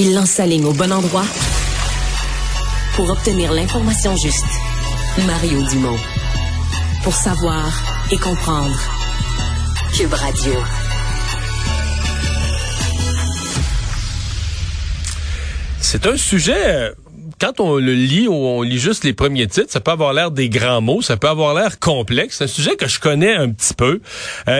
Il lance sa ligne au bon endroit pour obtenir l'information juste. Mario Dumont. Pour savoir et comprendre. Cube Radio. C'est un sujet... Quand on le lit ou on lit juste les premiers titres, ça peut avoir l'air des grands mots, ça peut avoir l'air complexe. C'est un sujet que je connais un petit peu.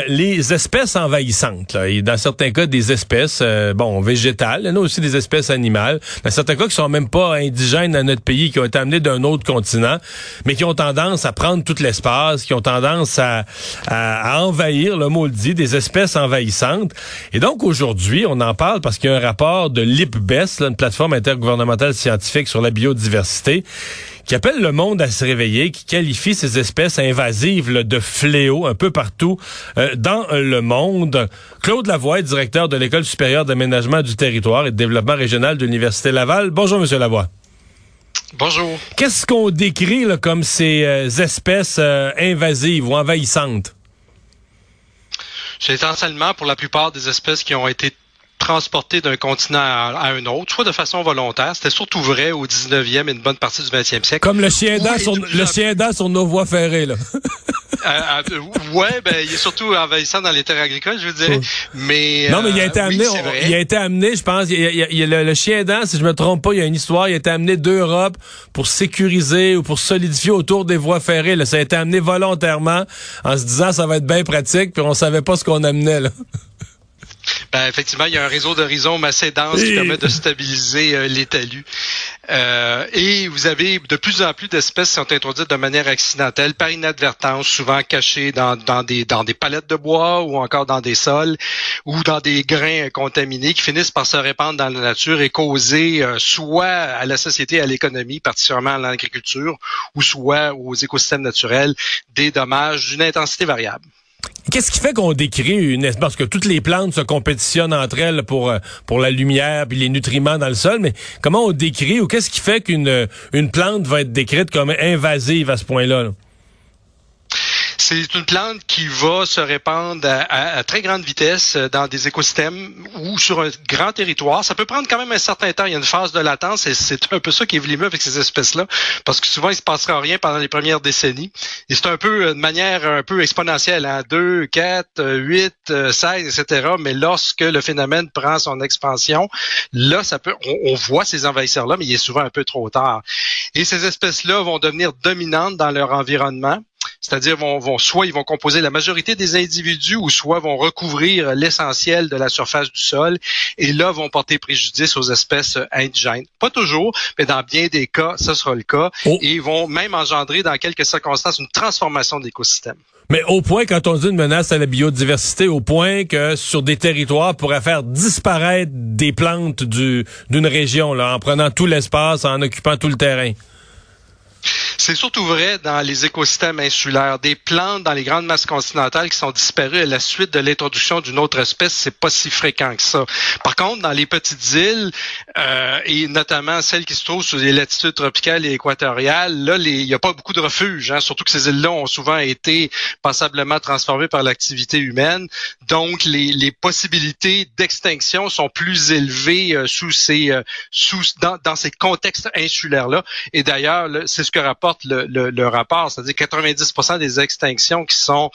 Les espèces envahissantes, là, et dans certains cas des espèces végétales, il y en a aussi des espèces animales, dans certains cas qui sont même pas indigènes dans notre pays, qui ont été amenés d'un autre continent, mais qui ont tendance à prendre tout l'espace, qui ont tendance à envahir, le mot le dit, des espèces envahissantes. Et donc aujourd'hui, on en parle parce qu'il y a un rapport de l'IPBES, une plateforme intergouvernementale scientifique sur la biodiversité, qui appelle le monde à se réveiller, qui qualifie ces espèces invasives là, de fléaux un peu partout dans le monde. Claude Lavoie, directeur de l'École supérieure d'aménagement du territoire et de développement régional de l'Université Laval. Bonjour, M. Lavoie. Bonjour. Qu'est-ce qu'on décrit là, comme ces espèces invasives ou envahissantes? C'est essentiellement pour la plupart des espèces qui ont été transportés d'un continent à un autre, soit de façon volontaire. C'était surtout vrai au 19e et une bonne partie du 20e siècle. Comme le chien d'Inde sur nos voies ferrées, là. Il est surtout envahissant dans les terres agricoles, je veux dire. Mais, non, mais il a été amené, je pense, le chien d'Inde, si je me trompe pas, il y a une histoire, il a été amené d'Europe pour sécuriser ou pour solidifier autour des voies ferrées, là. Ça a été amené volontairement en se disant ça va être bien pratique, puis on savait pas ce qu'on amenait, là. Effectivement, il y a un réseau de rhizomes assez dense qui permet de stabiliser les talus. Et vous avez de plus en plus d'espèces qui sont introduites de manière accidentelle, par inadvertance, souvent cachées dans des palettes de bois ou encore dans des sols ou dans des grains contaminés qui finissent par se répandre dans la nature et causer soit à la société, à l'économie, particulièrement à l'agriculture, ou soit aux écosystèmes naturels, des dommages d'une intensité variable. Qu'est-ce qui fait qu'on décrit une espèce? Parce que toutes les plantes se compétitionnent entre elles pour la lumière puis les nutriments dans le sol, mais comment on décrit ou qu'est-ce qui fait qu'une plante va être décrite comme invasive à ce point-là, là? C'est une plante qui va se répandre à très grande vitesse dans des écosystèmes ou sur un grand territoire. Ça peut prendre quand même un certain temps. Il y a une phase de latence et c'est un peu ça qui est vlimeux avec ces espèces-là parce que souvent, il se passera rien pendant les premières décennies. Et c'est un peu de manière un peu exponentielle, hein? 2, 4, 8, 16, etc. Mais lorsque le phénomène prend son expansion, là, ça peut, on voit ces envahisseurs-là, mais il est souvent un peu trop tard. Et ces espèces-là vont devenir dominantes dans leur environnement. C'est-à-dire soit ils vont composer la majorité des individus ou soit vont recouvrir l'essentiel de la surface du sol et là vont porter préjudice aux espèces indigènes. Pas toujours, mais dans bien des cas, ce sera le cas. Oh. Et ils vont même engendrer dans quelques circonstances une transformation de l'écosystème. Mais au point, quand on dit une menace à la biodiversité, au point que sur des territoires, pourrait faire disparaître des plantes d'une région, là, en prenant tout l'espace, en occupant tout le terrain. C'est surtout vrai dans les écosystèmes insulaires. Des plantes dans les grandes masses continentales qui sont disparues à la suite de l'introduction d'une autre espèce, c'est pas si fréquent que ça. Par contre, dans les petites îles, et notamment celles qui se trouvent sur les latitudes tropicales et équatoriales, là, il n'y a pas beaucoup de refuges, hein, surtout que ces îles-là ont souvent été passablement transformées par l'activité humaine. Donc, les possibilités d'extinction sont plus élevées dans ces contextes insulaires-là. Et d'ailleurs, c'est ce que rapporte le rapport, c'est-à-dire 90% des extinctions qui sont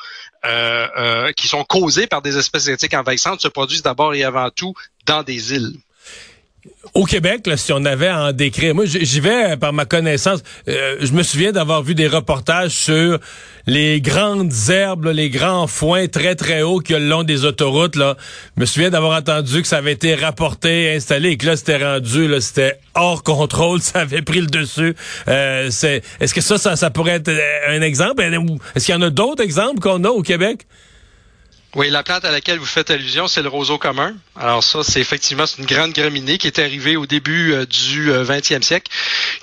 causées par des espèces exotiques envahissantes se produisent d'abord et avant tout dans des îles. Au Québec, là, si on avait à en décrire, moi j'y vais par ma connaissance, je me souviens d'avoir vu des reportages sur les grandes herbes, là, les grands foins très très hauts qu'il y a le long des autoroutes, là. Je me souviens d'avoir entendu que ça avait été rapporté, installé et que là c'était rendu, là, c'était hors contrôle, ça avait pris le dessus. Est-ce que ça pourrait être un exemple? Est-ce qu'il y en a d'autres exemples qu'on a au Québec? Oui, la plante à laquelle vous faites allusion, c'est le roseau commun. Alors ça, c'est effectivement une grande graminée qui est arrivée au début du 20e siècle,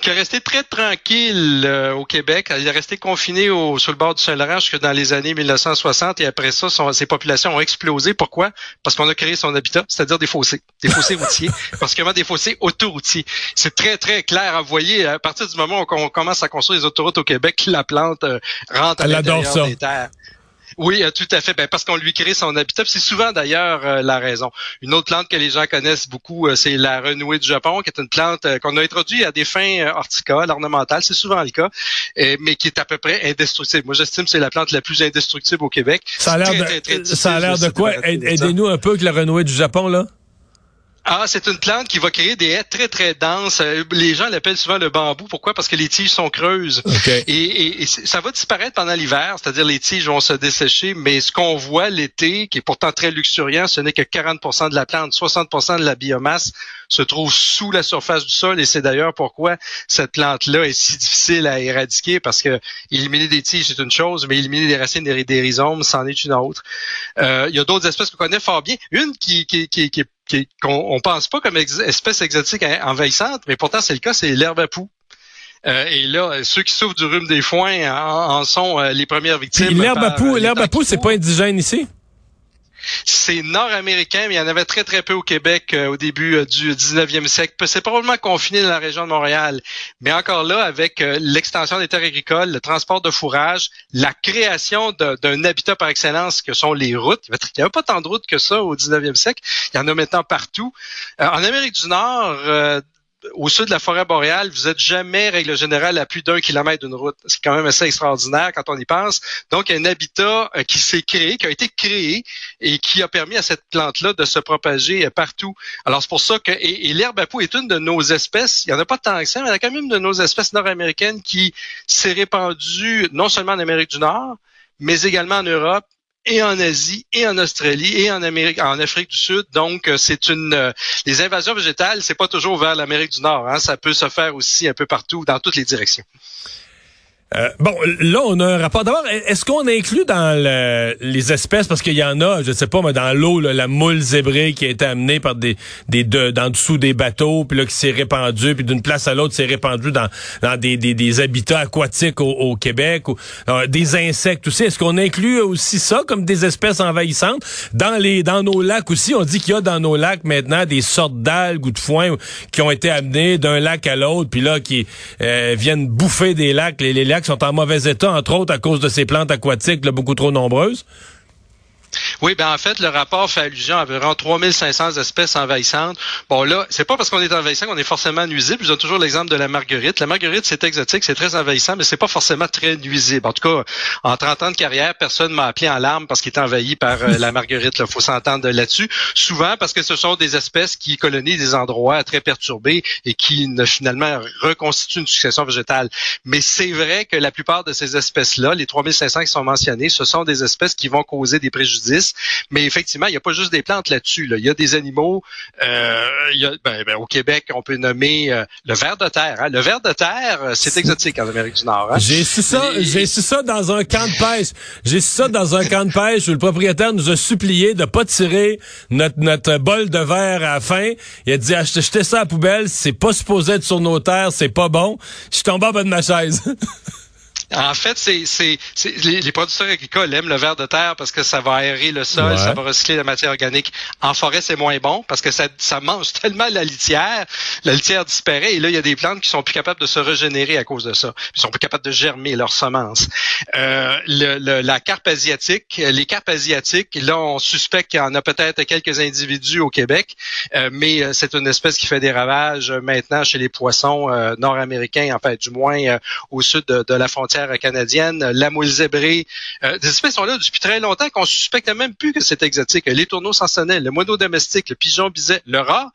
qui est restée très tranquille au Québec. Elle est restée confinée sur le bord du Saint-Laurent jusque dans les années 1960 et après ça, ses populations ont explosé. Pourquoi? Parce qu'on a créé son habitat, c'est-à-dire des fossés routiers, particulièrement des fossés autoroutiers. C'est très, très clair à voyer. À partir du moment où on commence à construire les autoroutes au Québec, la plante rentre à l'intérieur des terres. Oui, tout à fait. Ben, parce qu'on lui crée son habitat. Puis c'est souvent d'ailleurs la raison. Une autre plante que les gens connaissent beaucoup, c'est la renouée du Japon, qui est une plante qu'on a introduite à des fins horticoles, ornementales. C'est souvent le cas, mais qui est à peu près indestructible. Moi, j'estime que c'est la plante la plus indestructible au Québec. Ça a l'air de quoi? Aidez-nous un peu avec la renouée du Japon, là. Ah, c'est une plante qui va créer des haies très, très denses. Les gens l'appellent souvent le bambou. Pourquoi? Parce que les tiges sont creuses. Okay. Et ça va disparaître pendant l'hiver, c'est-à-dire les tiges vont se dessécher, mais ce qu'on voit l'été, qui est pourtant très luxuriant, ce n'est que 40% de la plante, 60% de la biomasse se trouve sous la surface du sol, et c'est d'ailleurs pourquoi cette plante-là est si difficile à éradiquer, parce que éliminer des tiges, c'est une chose, mais éliminer des racines et des rhizomes, c'en est une autre. Il y a d'autres espèces qu'on connaît fort bien. Une qui qu'on pense pas comme espèce exotique envahissante, mais pourtant c'est le cas, c'est l'herbe à poux. Et là, ceux qui souffrent du rhume des foins en sont les premières victimes. Puis l'herbe à poux, c'est pas indigène ici? C'est nord-américain, mais il y en avait très, très peu au Québec au début du 19e siècle. C'est probablement confiné dans la région de Montréal. Mais encore là, avec l'extension des terres agricoles, le transport de fourrage, la création d'un habitat par excellence que sont les routes. Il n'y avait pas tant de routes que ça au 19e siècle. Il y en a maintenant partout. En Amérique du Nord... au sud de la forêt boréale, vous n'êtes jamais, règle générale, à plus d'1 kilomètre d'une route. C'est quand même assez extraordinaire quand on y pense. Donc, il y a un habitat qui s'est créé, qui a été créé et qui a permis à cette plante-là de se propager partout. Alors, c'est pour ça que... Et l'herbe à poux est une de nos espèces. Il n'y en a pas tant que ça, mais il y en a quand même une de nos espèces nord-américaines qui s'est répandue non seulement en Amérique du Nord, mais également en Europe, et en Asie, et en Australie, et en Afrique du Sud. Donc, c'est les invasions végétales, c'est pas toujours vers l'Amérique du Nord. Hein. Ça peut se faire aussi un peu partout, dans toutes les directions. Bon, là, on a un rapport. D'abord, est-ce qu'on inclut dans les espèces, parce qu'il y en a, je sais pas, mais dans l'eau, là, la moule zébrée qui a été amenée par en dessous des bateaux, puis là, qui s'est répandue, puis d'une place à l'autre, s'est répandue dans des habitats aquatiques au Québec, ou des insectes aussi. Est-ce qu'on inclut aussi ça comme des espèces envahissantes? Dans nos lacs aussi, on dit qu'il y a dans nos lacs maintenant des sortes d'algues ou de foins qui ont été amenées d'un lac à l'autre, puis là, qui viennent bouffer des lacs, les lacs qui sont en mauvais état, entre autres à cause de ces plantes aquatiques là, beaucoup trop nombreuses? Oui, ben en fait, le rapport fait allusion à environ 3500 espèces envahissantes. Bon là, c'est pas parce qu'on est envahissant qu'on est forcément nuisible. Je donne toujours l'exemple de la marguerite. La marguerite, c'est exotique, c'est très envahissant, mais c'est pas forcément très nuisible. En tout cas, en 30 ans de carrière, personne m'a appelé en larmes parce qu'il était envahi par la marguerite. Il faut s'entendre là-dessus. Souvent, parce que ce sont des espèces qui colonisent des endroits très perturbés et qui finalement reconstituent une succession végétale. Mais c'est vrai que la plupart de ces espèces-là, les 3500 qui sont mentionnées, ce sont des espèces qui vont causer des préjudices. Mais effectivement, il n'y a pas juste des plantes là-dessus. Là. Il y a des animaux. Au Québec, on peut nommer le ver de terre. Hein. Le ver de terre, c'est exotique en Amérique du Nord. Hein. J'ai su ça dans un camp de pêche. Où le propriétaire nous a supplié de pas tirer notre bol de verre à la fin. Il a dit, jetez ça à la poubelle. C'est pas supposé être sur nos terres. C'est pas bon. Je suis tombé en bas de ma chaise. En fait, les producteurs agricoles aiment le ver de terre parce que ça va aérer le sol, ouais. Ça va recycler la matière organique. En forêt, c'est moins bon parce que ça mange tellement la litière disparaît et là, il y a des plantes qui sont plus capables de se régénérer à cause de ça. Ils sont plus capables de germer leurs semences. La carpe asiatique, les carpes asiatiques, là, on suspecte qu'il y en a peut-être quelques individus au Québec, mais c'est une espèce qui fait des ravages maintenant chez les poissons nord-américains, en fait, du moins au sud de la frontière canadienne, la moule zébrée. Des espèces sont là depuis très longtemps qu'on suspecte même plus que c'est exotique. Les tourneaux sansonnais, le moineau domestique, le pigeon biset, le rat.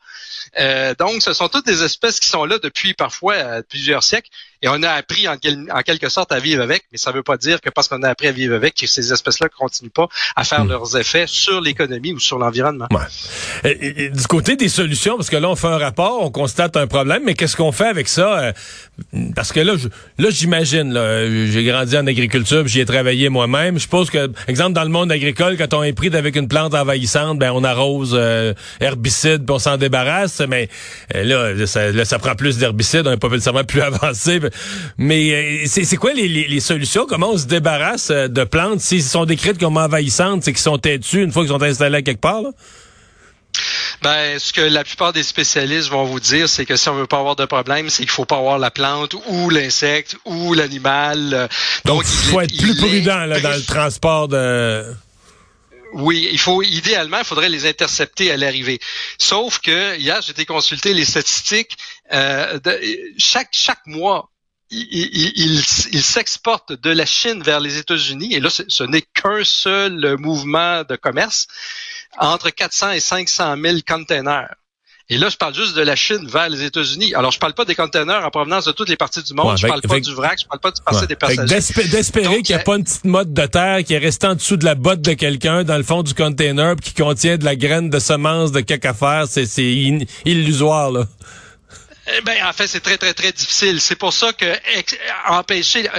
Donc, ce sont toutes des espèces qui sont là depuis parfois plusieurs siècles. Et on a appris en quelque sorte à vivre avec, mais ça ne veut pas dire que parce qu'on a appris à vivre avec, que ces espèces-là ne continuent pas à faire leurs effets sur l'économie ou sur l'environnement. Ouais. Et du côté des solutions, parce que là, on fait un rapport, on constate un problème, mais qu'est-ce qu'on fait avec ça? Parce que là, j'imagine, j'ai grandi en agriculture, puis j'y ai travaillé moi-même. Je suppose que, exemple, dans le monde agricole, quand on est pris avec une plante envahissante, ben on arrose herbicide, puis on s'en débarrasse, mais ça prend plus d'herbicides, on n'est pas nécessairement plus avancé. Mais c'est quoi les solutions? Comment on se débarrasse de plantes s'ils sont décrites comme envahissantes, c'est qu'ils sont têtues une fois qu'ils sont installés quelque part, là? Ben, ce que la plupart des spécialistes vont vous dire, c'est que si on veut pas avoir de problème, c'est qu'il faut pas avoir la plante ou l'insecte ou l'animal. Donc, il faut être plus prudent là, dans le transport de... Oui, idéalement, il faudrait les intercepter à l'arrivée. Sauf que, hier, j'ai été consulter les statistiques. Chaque mois, il s'exporte de la Chine vers les États-Unis. Et là, ce n'est qu'un seul mouvement de commerce. Entre 400 et 500 000 containers. Et là, je parle juste de la Chine vers les États-Unis. Alors, je parle pas des containers en provenance de toutes les parties du monde. Ouais, je parle pas du vrac, je parle pas du passé des passagers. D'espérer qu'il n'y a pas une petite motte de terre qui est restée en dessous de la botte de quelqu'un dans le fond du container pis qui contient de la graine de semence de quelque affaire, c'est illusoire, là. Eh ben, en fait, c'est très, très, très difficile. C'est pour ça que empêcher...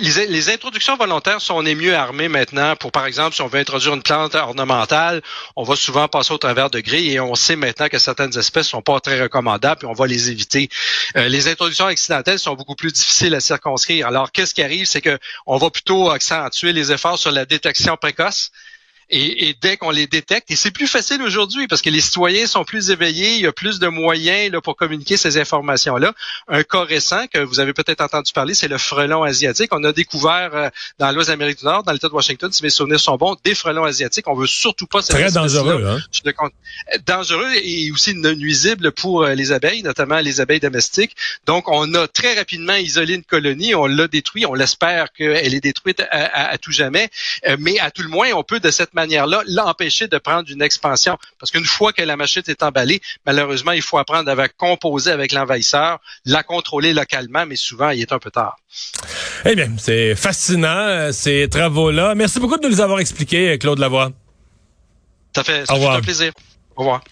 Les introductions volontaires, on est mieux armés maintenant pour, par exemple, si on veut introduire une plante ornementale, on va souvent passer au travers de grilles et on sait maintenant que certaines espèces sont pas très recommandables et on va les éviter. Les introductions accidentelles sont beaucoup plus difficiles à circonscrire. Alors, qu'est-ce qui arrive? C'est que on va plutôt accentuer les efforts sur la détection précoce. Et dès qu'on les détecte, et c'est plus facile aujourd'hui parce que les citoyens sont plus éveillés, il y a plus de moyens là, pour communiquer ces informations-là. Un cas récent que vous avez peut-être entendu parler, c'est le frelon asiatique. On a découvert dans l'Ouest d'Amérique du Nord, dans l'État de Washington, si mes souvenirs sont bons, des frelons asiatiques. On veut surtout pas cette espèce-là. Très dangereux, hein? Dangereux et aussi nuisible pour les abeilles, notamment les abeilles domestiques. Donc, on a très rapidement isolé une colonie, on l'a détruite, on l'espère qu'elle est détruite à tout jamais, mais à tout le moins, on peut de cette manière-là, l'empêcher de prendre une expansion. Parce qu'une fois que la machette est emballée, malheureusement, il faut apprendre à composer avec l'envahisseur, la contrôler localement, mais souvent, il est un peu tard. Eh bien, c'est fascinant, ces travaux-là. Merci beaucoup de nous avoir expliqué, Claude Lavoie. Ça fait un plaisir. Au revoir.